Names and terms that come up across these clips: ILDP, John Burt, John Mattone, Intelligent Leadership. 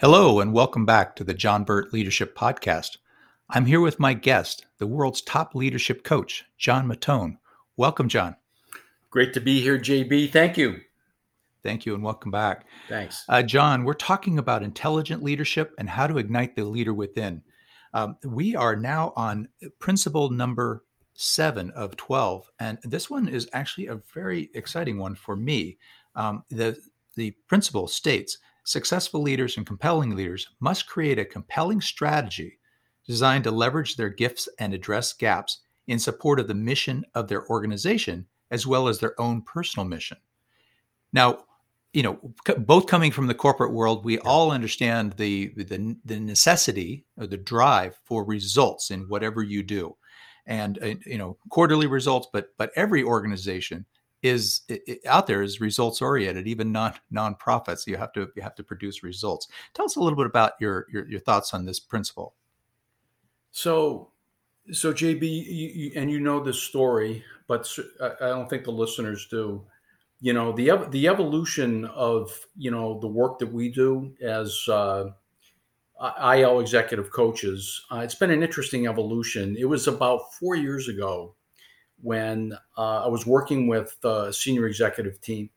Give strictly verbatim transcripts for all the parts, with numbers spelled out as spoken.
Hello, and welcome back to the John Burt Leadership Podcast. I'm here with my guest, the world's top leadership coach, John Mattone. Welcome, John. Great to be here, J B. Thank you. Thank you, and welcome back. Thanks. Uh, John, we're talking about intelligent leadership and how to ignite the leader within. Um, we are now on principle number seven of twelve, and this one is actually a very exciting one for me. Um, the, the principle states, successful leaders and compelling leaders must create a compelling strategy designed to leverage their gifts and address gaps in support of the mission of their organization, as well as their own personal mission. Now, you know, c- both coming from the corporate world, we yeah. all understand the, the, the necessity or the drive for results in whatever you do. And, uh, you know, quarterly results, but, but every organization is it, it, out there is results oriented, even non nonprofits. You have to you have to produce results. Tell us a little bit about your your, your thoughts on this principle. So, so J B, you, you, and you know the story, but I don't think the listeners do. You know the the evolution of you know the work that we do as uh, I L executive coaches. Uh, it's been an interesting evolution. It was about four years ago when uh, I was working with a senior executive team,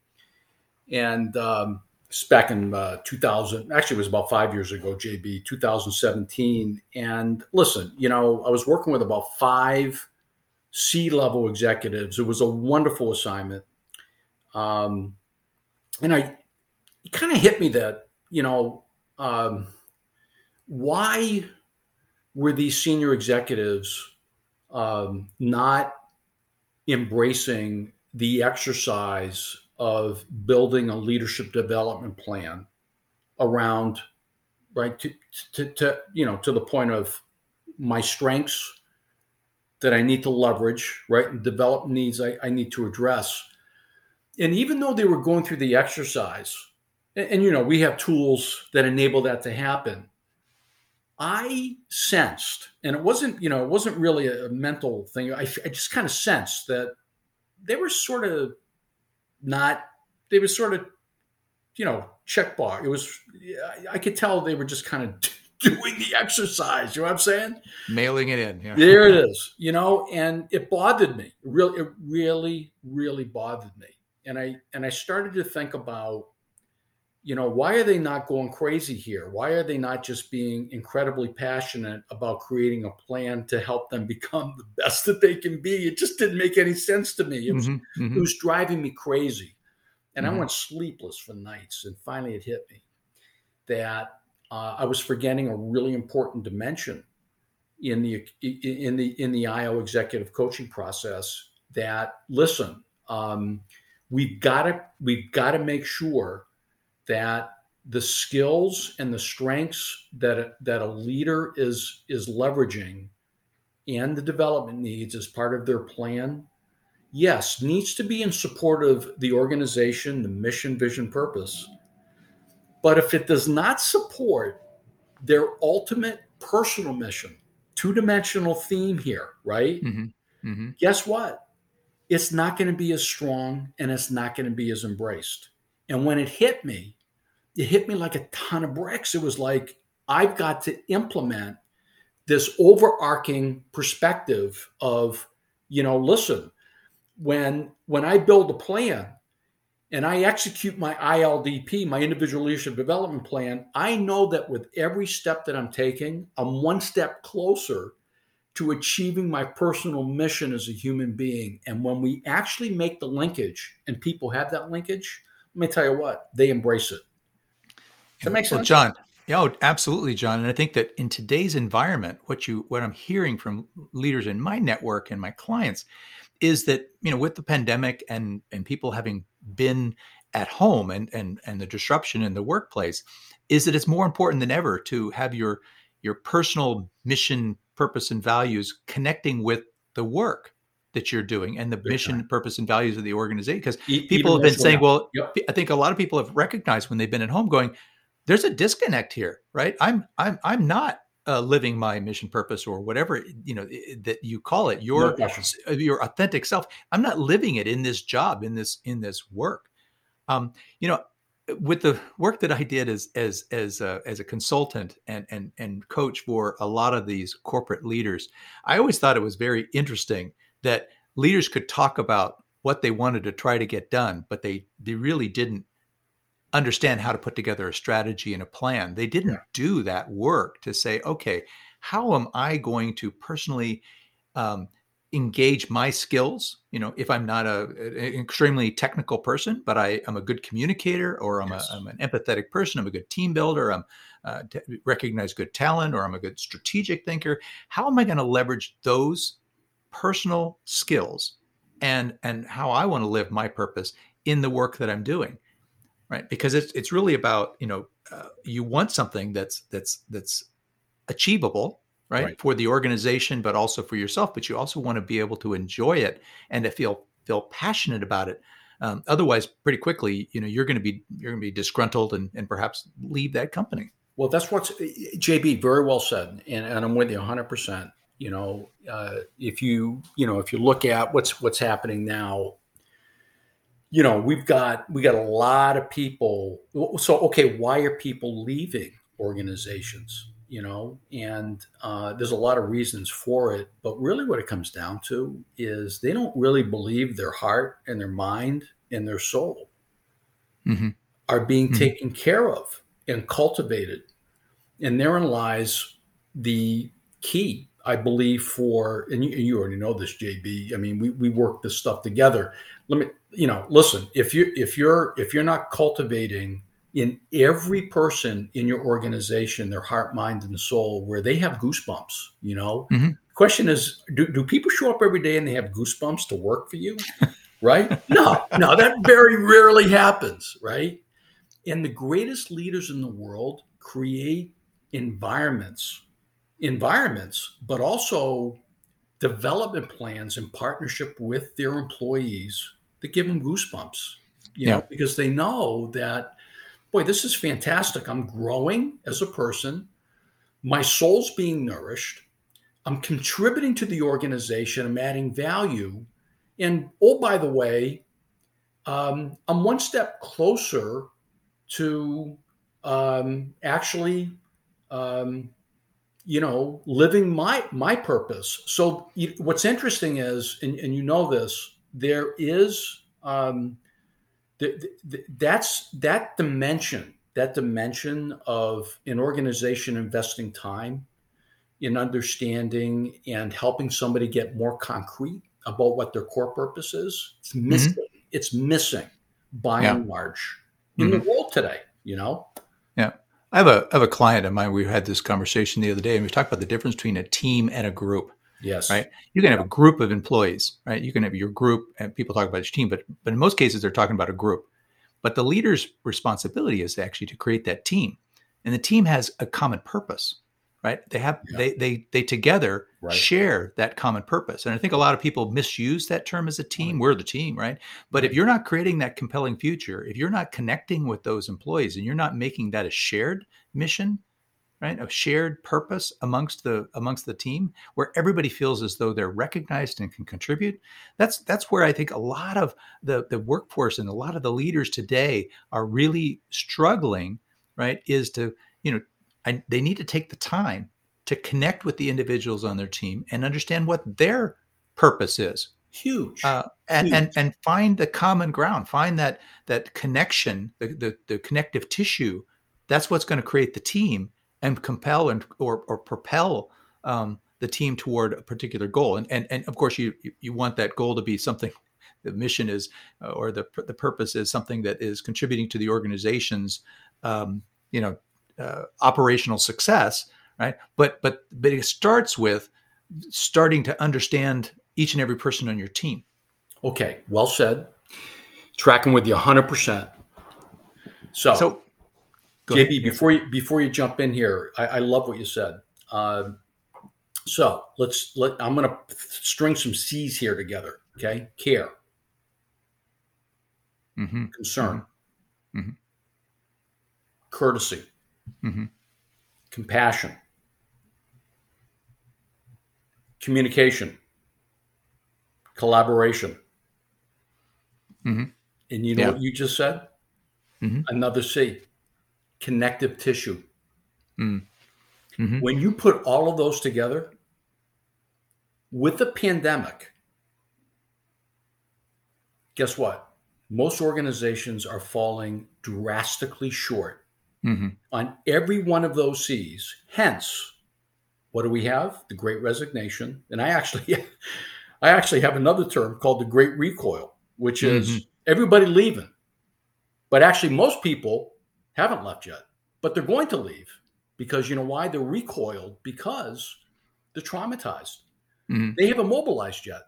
and um, back in uh, two thousand, actually it was about five years ago, J B, two thousand seventeen. And listen, you know, I was working with about five C-level executives. It was a wonderful assignment. Um, and I, it kind of hit me that, you know, um, why were these senior executives um, not embracing the exercise of building a leadership development plan around, right, to, to, to, you know, to the point of my strengths that I need to leverage, right, and develop needs I, I need to address. And even though they were going through the exercise, and, and, you know, we have tools that enable that to happen, I sensed, and it wasn't, you know, it wasn't really a mental thing. I, I just kind of sensed that they were sort of not, they were sort of, you know, check bar. It was, I could tell they were just kind of doing the exercise. You know what I'm saying? Mailing it in. Yeah. There it is, you know, and it bothered me. It really, it really, really bothered me. And I, and I started to think about, you know, why are they not going crazy here? Why are they not just being incredibly passionate about creating a plan to help them become the best that they can be? It just didn't make any sense to me. It was, mm-hmm, mm-hmm. It was driving me crazy. And mm-hmm. I went sleepless for nights. And finally it hit me that uh, I was forgetting a really important dimension in the, in the, in the I O executive coaching process that, listen, um, we've got to, we've got to make sure that the skills and the strengths that, that a leader is, is leveraging and the development needs as part of their plan, yes, needs to be in support of the organization, the mission, vision, purpose. But if it does not support their ultimate personal mission, two-dimensional theme here, right? Mm-hmm. Mm-hmm. Guess what? It's not going to be as strong and it's not going to be as embraced. And when it hit me, it hit me like a ton of bricks. It was like, I've got to implement this overarching perspective of, you know, listen, when, when I build a plan and I execute my I L D P, my individual leadership development plan, I know that with every step that I'm taking, I'm one step closer to achieving my personal mission as a human being. And when we actually make the linkage and people have that linkage, let me tell you what, they embrace it. Does that make sense? Well, John, yeah, absolutely, John. And I think that in today's environment, what you what I'm hearing from leaders in my network and my clients is that, you know, with the pandemic and and people having been at home and and and the disruption in the workplace, is that it's more important than ever to have your your personal mission, purpose, and values connecting with the work. that you're doing and the Big mission, time. purpose, and values of the organization. Because e- people have been saying, well, yep. I think a lot of people have recognized when they've been at home going, there's a disconnect here, right? I'm, I'm, I'm not uh, living my mission, purpose, or whatever, you know, that you call it, your, no your authentic self. I'm not living it in this job, in this, in this work. Um, you know, with the work that I did as, as, as a, as a consultant and, and, and coach for a lot of these corporate leaders, I always thought it was very interesting that leaders could talk about what they wanted to try to get done, but they, they really didn't understand how to put together a strategy and a plan. They didn't yeah. do that work to say, okay, how am I going to personally um, engage my skills? You know, if I'm not a, an extremely technical person, but I am a good communicator, or I'm, yes. a, I'm an empathetic person, I'm a good team builder, I'm uh, t- recognize good talent, or I'm a good strategic thinker. How am I going to leverage those personal skills and, and how I want to live my purpose in the work that I'm doing? Right, because it's it's really about, you know, uh, you want something that's that's that's achievable, right? right, for the organization, but also for yourself. But you also want to be able to enjoy it and to feel feel passionate about it. Um, otherwise, pretty quickly, you know, you're going to be you're going to be disgruntled and and perhaps leave that company. Well, that's what's J B very well said, and, and I'm with you one hundred percent. You know, uh, if you you know if you look at what's what's happening now. You know, we've got we got a lot of people. So, okay, why are people leaving organizations? You know, and uh, there's a lot of reasons for it. But really what it comes down to is they don't really believe their heart and their mind and their soul mm-hmm. are being mm-hmm. taken care of and cultivated. And therein lies the key, I believe, for, and you, you already know this, J B. I mean, we, we work this stuff together. Let me, you know, listen, if you, if you're, if you're not cultivating in every person in your organization, their heart, mind, and soul, where they have goosebumps, you know, mm-hmm. the question is, do, do people show up every day and they have goosebumps to work for you? Right? No, no, that very rarely happens. Right. And the greatest leaders in the world create environments environments, but also development plans in partnership with their employees that give them goosebumps, you yeah. know, because they know that, boy, this is fantastic. I'm growing as a person. My soul's being nourished. I'm contributing to the organization. I'm adding value. And oh, by the way, um, I'm one step closer to um, actually, um, you know, living my, my purpose. So you, what's interesting is, and, and you know this, there is, um, th- th- that's that dimension, that dimension of an organization investing time in understanding and helping somebody get more concrete about what their core purpose is. It's missing. Mm-hmm. It's missing by yeah. and large in mm-hmm. the world today, you know? Yeah. I have a I have a client of mine. We had this conversation the other day, and we talked about the difference between a team and a group. Yes, right. You can have a group of employees, right? You can have your group, and people talk about your team, but but in most cases, they're talking about a group. But the leader's responsibility is actually to create that team, and the team has a common purpose, right? They have yeah. they they they together right. share that common purpose, and I think a lot of people misuse that term as a team. Right. We're the team, right? But right. if you're not creating that compelling future, if you're not connecting with those employees, and you're not making that a shared mission, right, a shared purpose amongst the amongst the team, where everybody feels as though they're recognized and can contribute, that's that's where I think a lot of the the workforce and a lot of the leaders today are really struggling, right? Is to you know. I, they need to take the time to connect with the individuals on their team and understand what their purpose is. Huge. Uh, and, Huge. and and find the common ground, find that that connection, the, the, the connective tissue. That's what's going to create the team and compel and or or propel um, the team toward a particular goal. And and and of course, you you want that goal to be something. The mission is, or the the purpose is something that is contributing to the organization's, um, you know. Uh, operational success, right? But but but it starts with starting to understand each and every person on your team. Okay, well said. Tracking with you one hundred percent. So, so J B, ahead. before you before you jump in here, I, I love what you said. Uh, So let's let I'm going to string some C's here together. Okay, care, mm-hmm. concern, mm-hmm. courtesy, mm-hmm. compassion, communication, collaboration, mm-hmm. and you know yeah. what you just said? Mm-hmm. Another C, connective tissue. Mm. Mm-hmm. When you put all of those together, with the pandemic, guess what? Most organizations are falling drastically short mm-hmm. on every one of those C's. Hence, what do we have? The Great Resignation. And I actually, I actually have another term called the Great Recoil, which is mm-hmm. everybody leaving. But actually, most people haven't left yet, but they're going to leave. Because you know why? They're recoiled because they're traumatized. Mm-hmm. They haven't mobilized yet.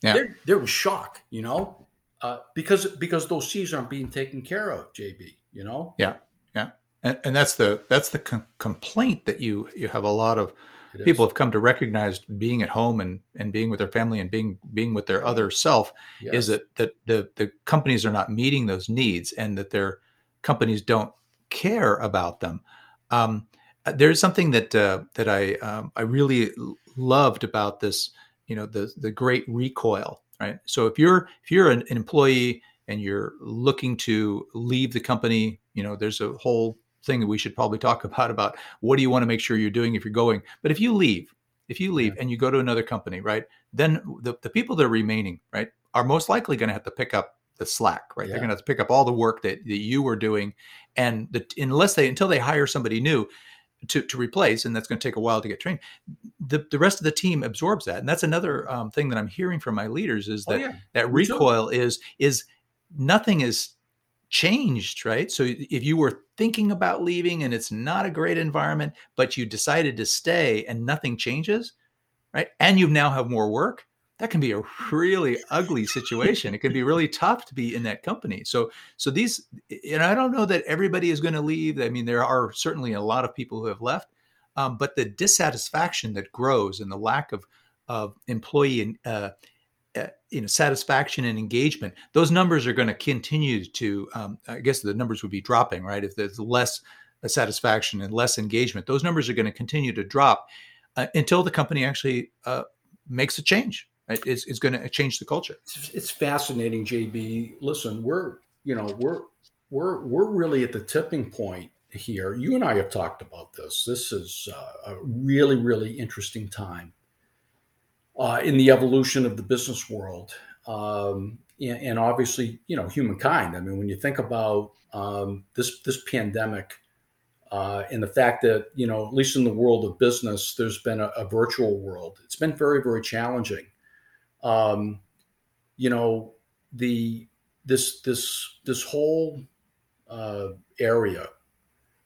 Yeah. They're, they're in shock, you know, uh, because because those C's aren't being taken care of, J B, you know? Yeah, yeah. And, and that's the that's the com- complaint that you you have a lot of it people is. have come to recognize being at home and, and being with their family and being being with their other self yes. is that, that the, the companies are not meeting those needs and that their companies don't care about them. Um, there's something that uh, that I um, I really loved about this, you know, the the great recoil, right? So if you're if you're an, an employee and you're looking to leave the company, you know, there's a whole thing that we should probably talk about about what do you want to make sure you're doing if you're going. But if you leave, if you leave yeah. and you go to another company, right? Then the, the people that are remaining, right, are most likely going to have to pick up the slack, right? Yeah. They're going to have to pick up all the work that, that you were doing. And the, unless they, until they hire somebody new to, to replace, and that's going to take a while to get trained, the, the rest of the team absorbs that. And that's another um, thing that I'm hearing from my leaders is that, oh, yeah. that recoil is, is nothing is changed, right? So if you were thinking about leaving and it's not a great environment, but you decided to stay and nothing changes, right? And you now have more work. That can be a really ugly situation. It can be really tough to be in that company. So, so these, and I don't know that everybody is going to leave. I mean, there are certainly a lot of people who have left, um, but the dissatisfaction that grows and the lack of, of employee, uh, uh, you know, satisfaction and engagement, those numbers are going to continue to, um, I guess the numbers would be dropping, right? If there's less satisfaction and less engagement, those numbers are going to continue to drop uh, until the company actually uh, makes a change. It's, it's going to change the culture. It's fascinating, J B. Listen, we're you know we're we're we're really at the tipping point here. You and I have talked about this. This is uh, a really really interesting time uh, in the evolution of the business world, um, and, and obviously you know humankind. I mean, when you think about um, this this pandemic uh, and the fact that you know at least in the world of business, there's been a, a virtual world. It's been very very challenging. Um, you know, the, this, this, this whole, uh, area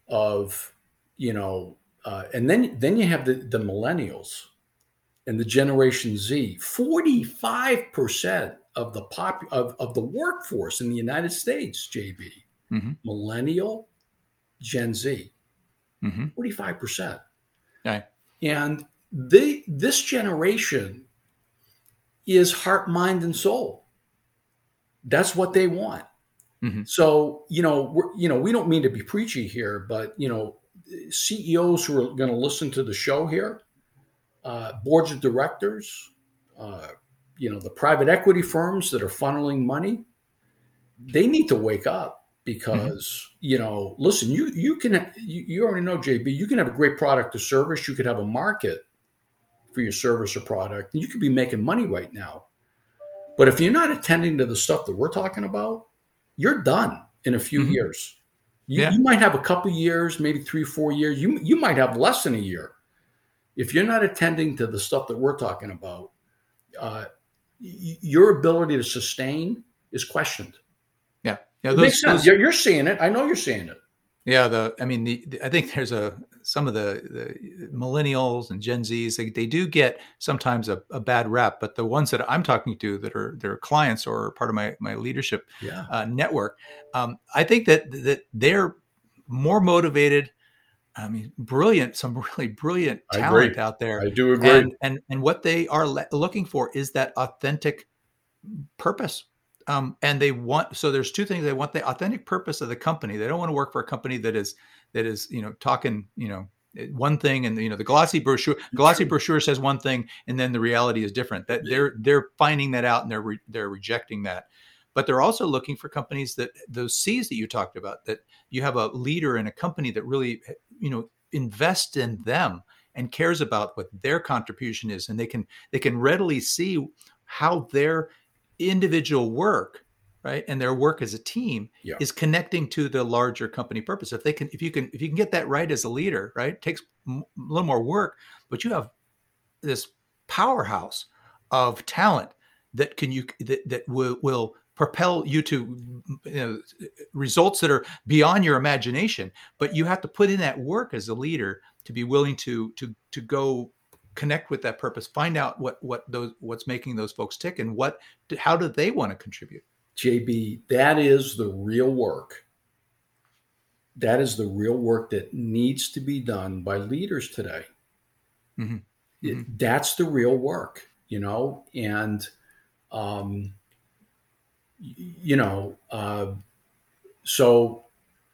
of, you know, uh, and then, then you have the, the millennials and the Generation Z, forty-five percent of the pop of, of the workforce in the United States, J B, mm-hmm. millennial, Gen Z, mm-hmm. forty-five percent. Okay. And they, this generation is heart, mind, and soul. That's what they want. Mm-hmm. So, you know, we're, you know, we don't mean to be preachy here, but, you know, C E Os who are going to listen to the show here, uh, boards of directors, uh, you know, the private equity firms that are funneling money, they need to wake up because, mm-hmm. you know, listen, you you can, you, you already know, J B, you can have a great product or service. You could have a market for your service or product, and you could be making money right now. But if you're not attending to the stuff that we're talking about, you're done in a few mm-hmm. years. You, yeah. you might have a couple years, maybe three, four years. You, you might have less than a year. If you're not attending to the stuff that we're talking about, uh, y- your ability to sustain is questioned. Yeah. yeah those, makes sense. Those... You're, you're seeing it. I know you're seeing it. Yeah, the I mean, the, the, I think there's a some of the, the millennials and Gen Zs they, they do get sometimes a, a bad rap, but the ones that I'm talking to that are their clients or part of my my leadership yeah. uh, network, um, I think that that they're more motivated, I mean, brilliant, some really brilliant talent out there. I do agree. And, and, and what they are le- looking for is that authentic purpose. Um, and they want, so there's two things. They want the authentic purpose of the company. They don't want to work for a company that is, that is, you know, talking, you know, one thing, and, you know, the glossy brochure, glossy brochure says one thing, and then the reality is different. That they're, they're finding that out, and they're, re- they're rejecting that. But they're also looking for companies that those C's that you talked about, that you have a leader in a company that really, you know, invests in them and cares about what their contribution is. And they can, they can readily see how their individual work, right, and their work as a team yeah. is connecting to the larger company purpose. If they can, if you can, if you can get that right as a leader, right, it takes a little more work, but you have this powerhouse of talent that can, you, that, that will, will, propel you to, you know, results that are beyond your imagination, but you have to put in that work as a leader to be willing to to to go connect with that purpose, find out what what those what's making those folks tick, and what how do they want to contribute. J B, that is the real work. That is the real work that needs to be done by leaders today. Mm-hmm. It, that's the real work, you know, and. Um, You know, uh, so,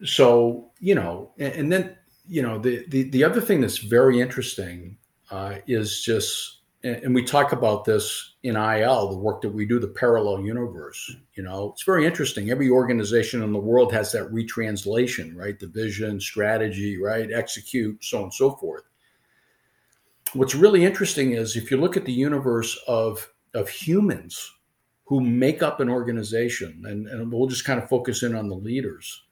so, you know, and, and then, you know, the, the, the other thing that's very interesting uh, is just, and, and we talk about this in I L, the work that we do, the parallel universe, you know, it's very interesting. Every organization in the world has that retranslation, right? The vision, strategy, right? Execute, so on and so forth. What's really interesting is if you look at the universe of, of humans who make up an organization, and, and we'll just kind of focus in on the leaders.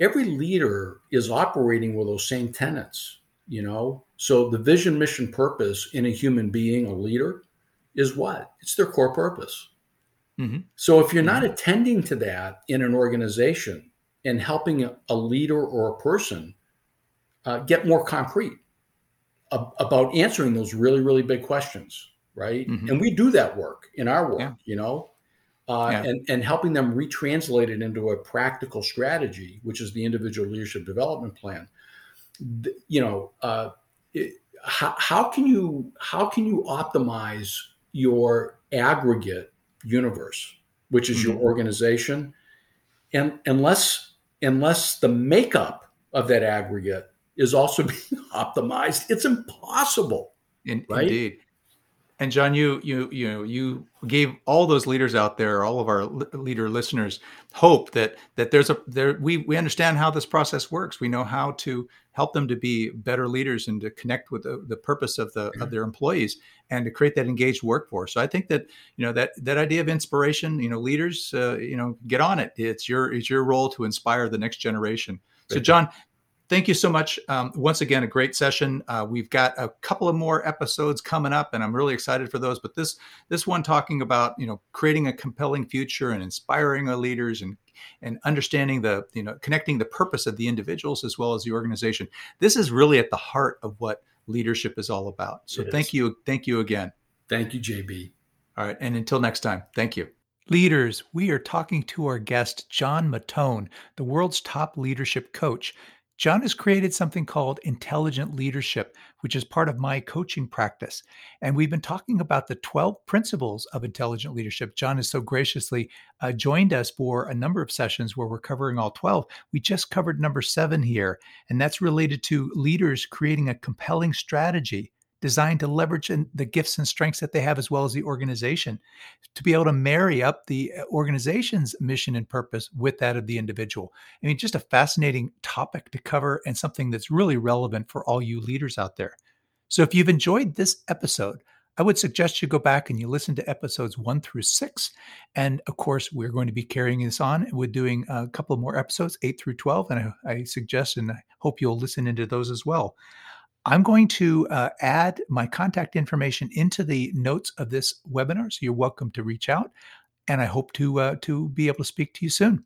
Every leader is operating with those same tenets, you know? So the vision, mission, purpose in a human being, a leader, is what? It's their core purpose. Mm-hmm. So if you're not mm-hmm. attending to that in an organization and helping a leader or a person uh, get more concrete ab- about answering those really, really big questions, right? Mm-hmm. And we do that work in our work, yeah. you know, uh, yeah. and, and helping them retranslate it into a practical strategy, which is the individual leadership development plan. The, you know, uh, it, how, how can you, how can you optimize your aggregate universe, which is mm-hmm. your organization? And unless, unless the makeup of that aggregate is also being optimized, it's impossible. In, right? Indeed. And John, you you you know you gave all those leaders out there, all of our leader listeners, hope that that there's a there we we understand how this process works. We know how to help them to be better leaders and to connect with the, the purpose of the of their employees and to create that engaged workforce. So I think that you know that that idea of inspiration, you know, leaders, uh, you know, get on it. It's your it's your role to inspire the next generation. So John, thank you so much. Um, once again, a great session. Uh, we've got a couple of more episodes coming up, and I'm really excited for those. But this this one talking about, you know, creating a compelling future and inspiring our leaders and and understanding the, you know, connecting the purpose of the individuals as well as the organization. This is really at the heart of what leadership is all about. So thank you. Thank you again. Thank you, J B. All right. And until next time, thank you. Leaders, we are talking to our guest, John Mattone, the world's top leadership coach. John has created something called Intelligent Leadership, which is part of my coaching practice. And we've been talking about the twelve principles of intelligent leadership. John has so graciously uh, joined us for a number of sessions where we're covering all twelve. We just covered number seven here, and that's related to leaders creating a compelling strategy designed to leverage the gifts and strengths that they have, as well as the organization, to be able to marry up the organization's mission and purpose with that of the individual. I mean, just a fascinating topic to cover and something that's really relevant for all you leaders out there. So if you've enjoyed this episode, I would suggest you go back and you listen to episodes one through six. And of course, we're going to be carrying this on with doing a couple more episodes, eight through twelve. And I, I suggest and I hope you'll listen into those as well. I'm going to uh, add my contact information into the notes of this webinar, so you're welcome to reach out, and I hope to uh, to be able to speak to you soon.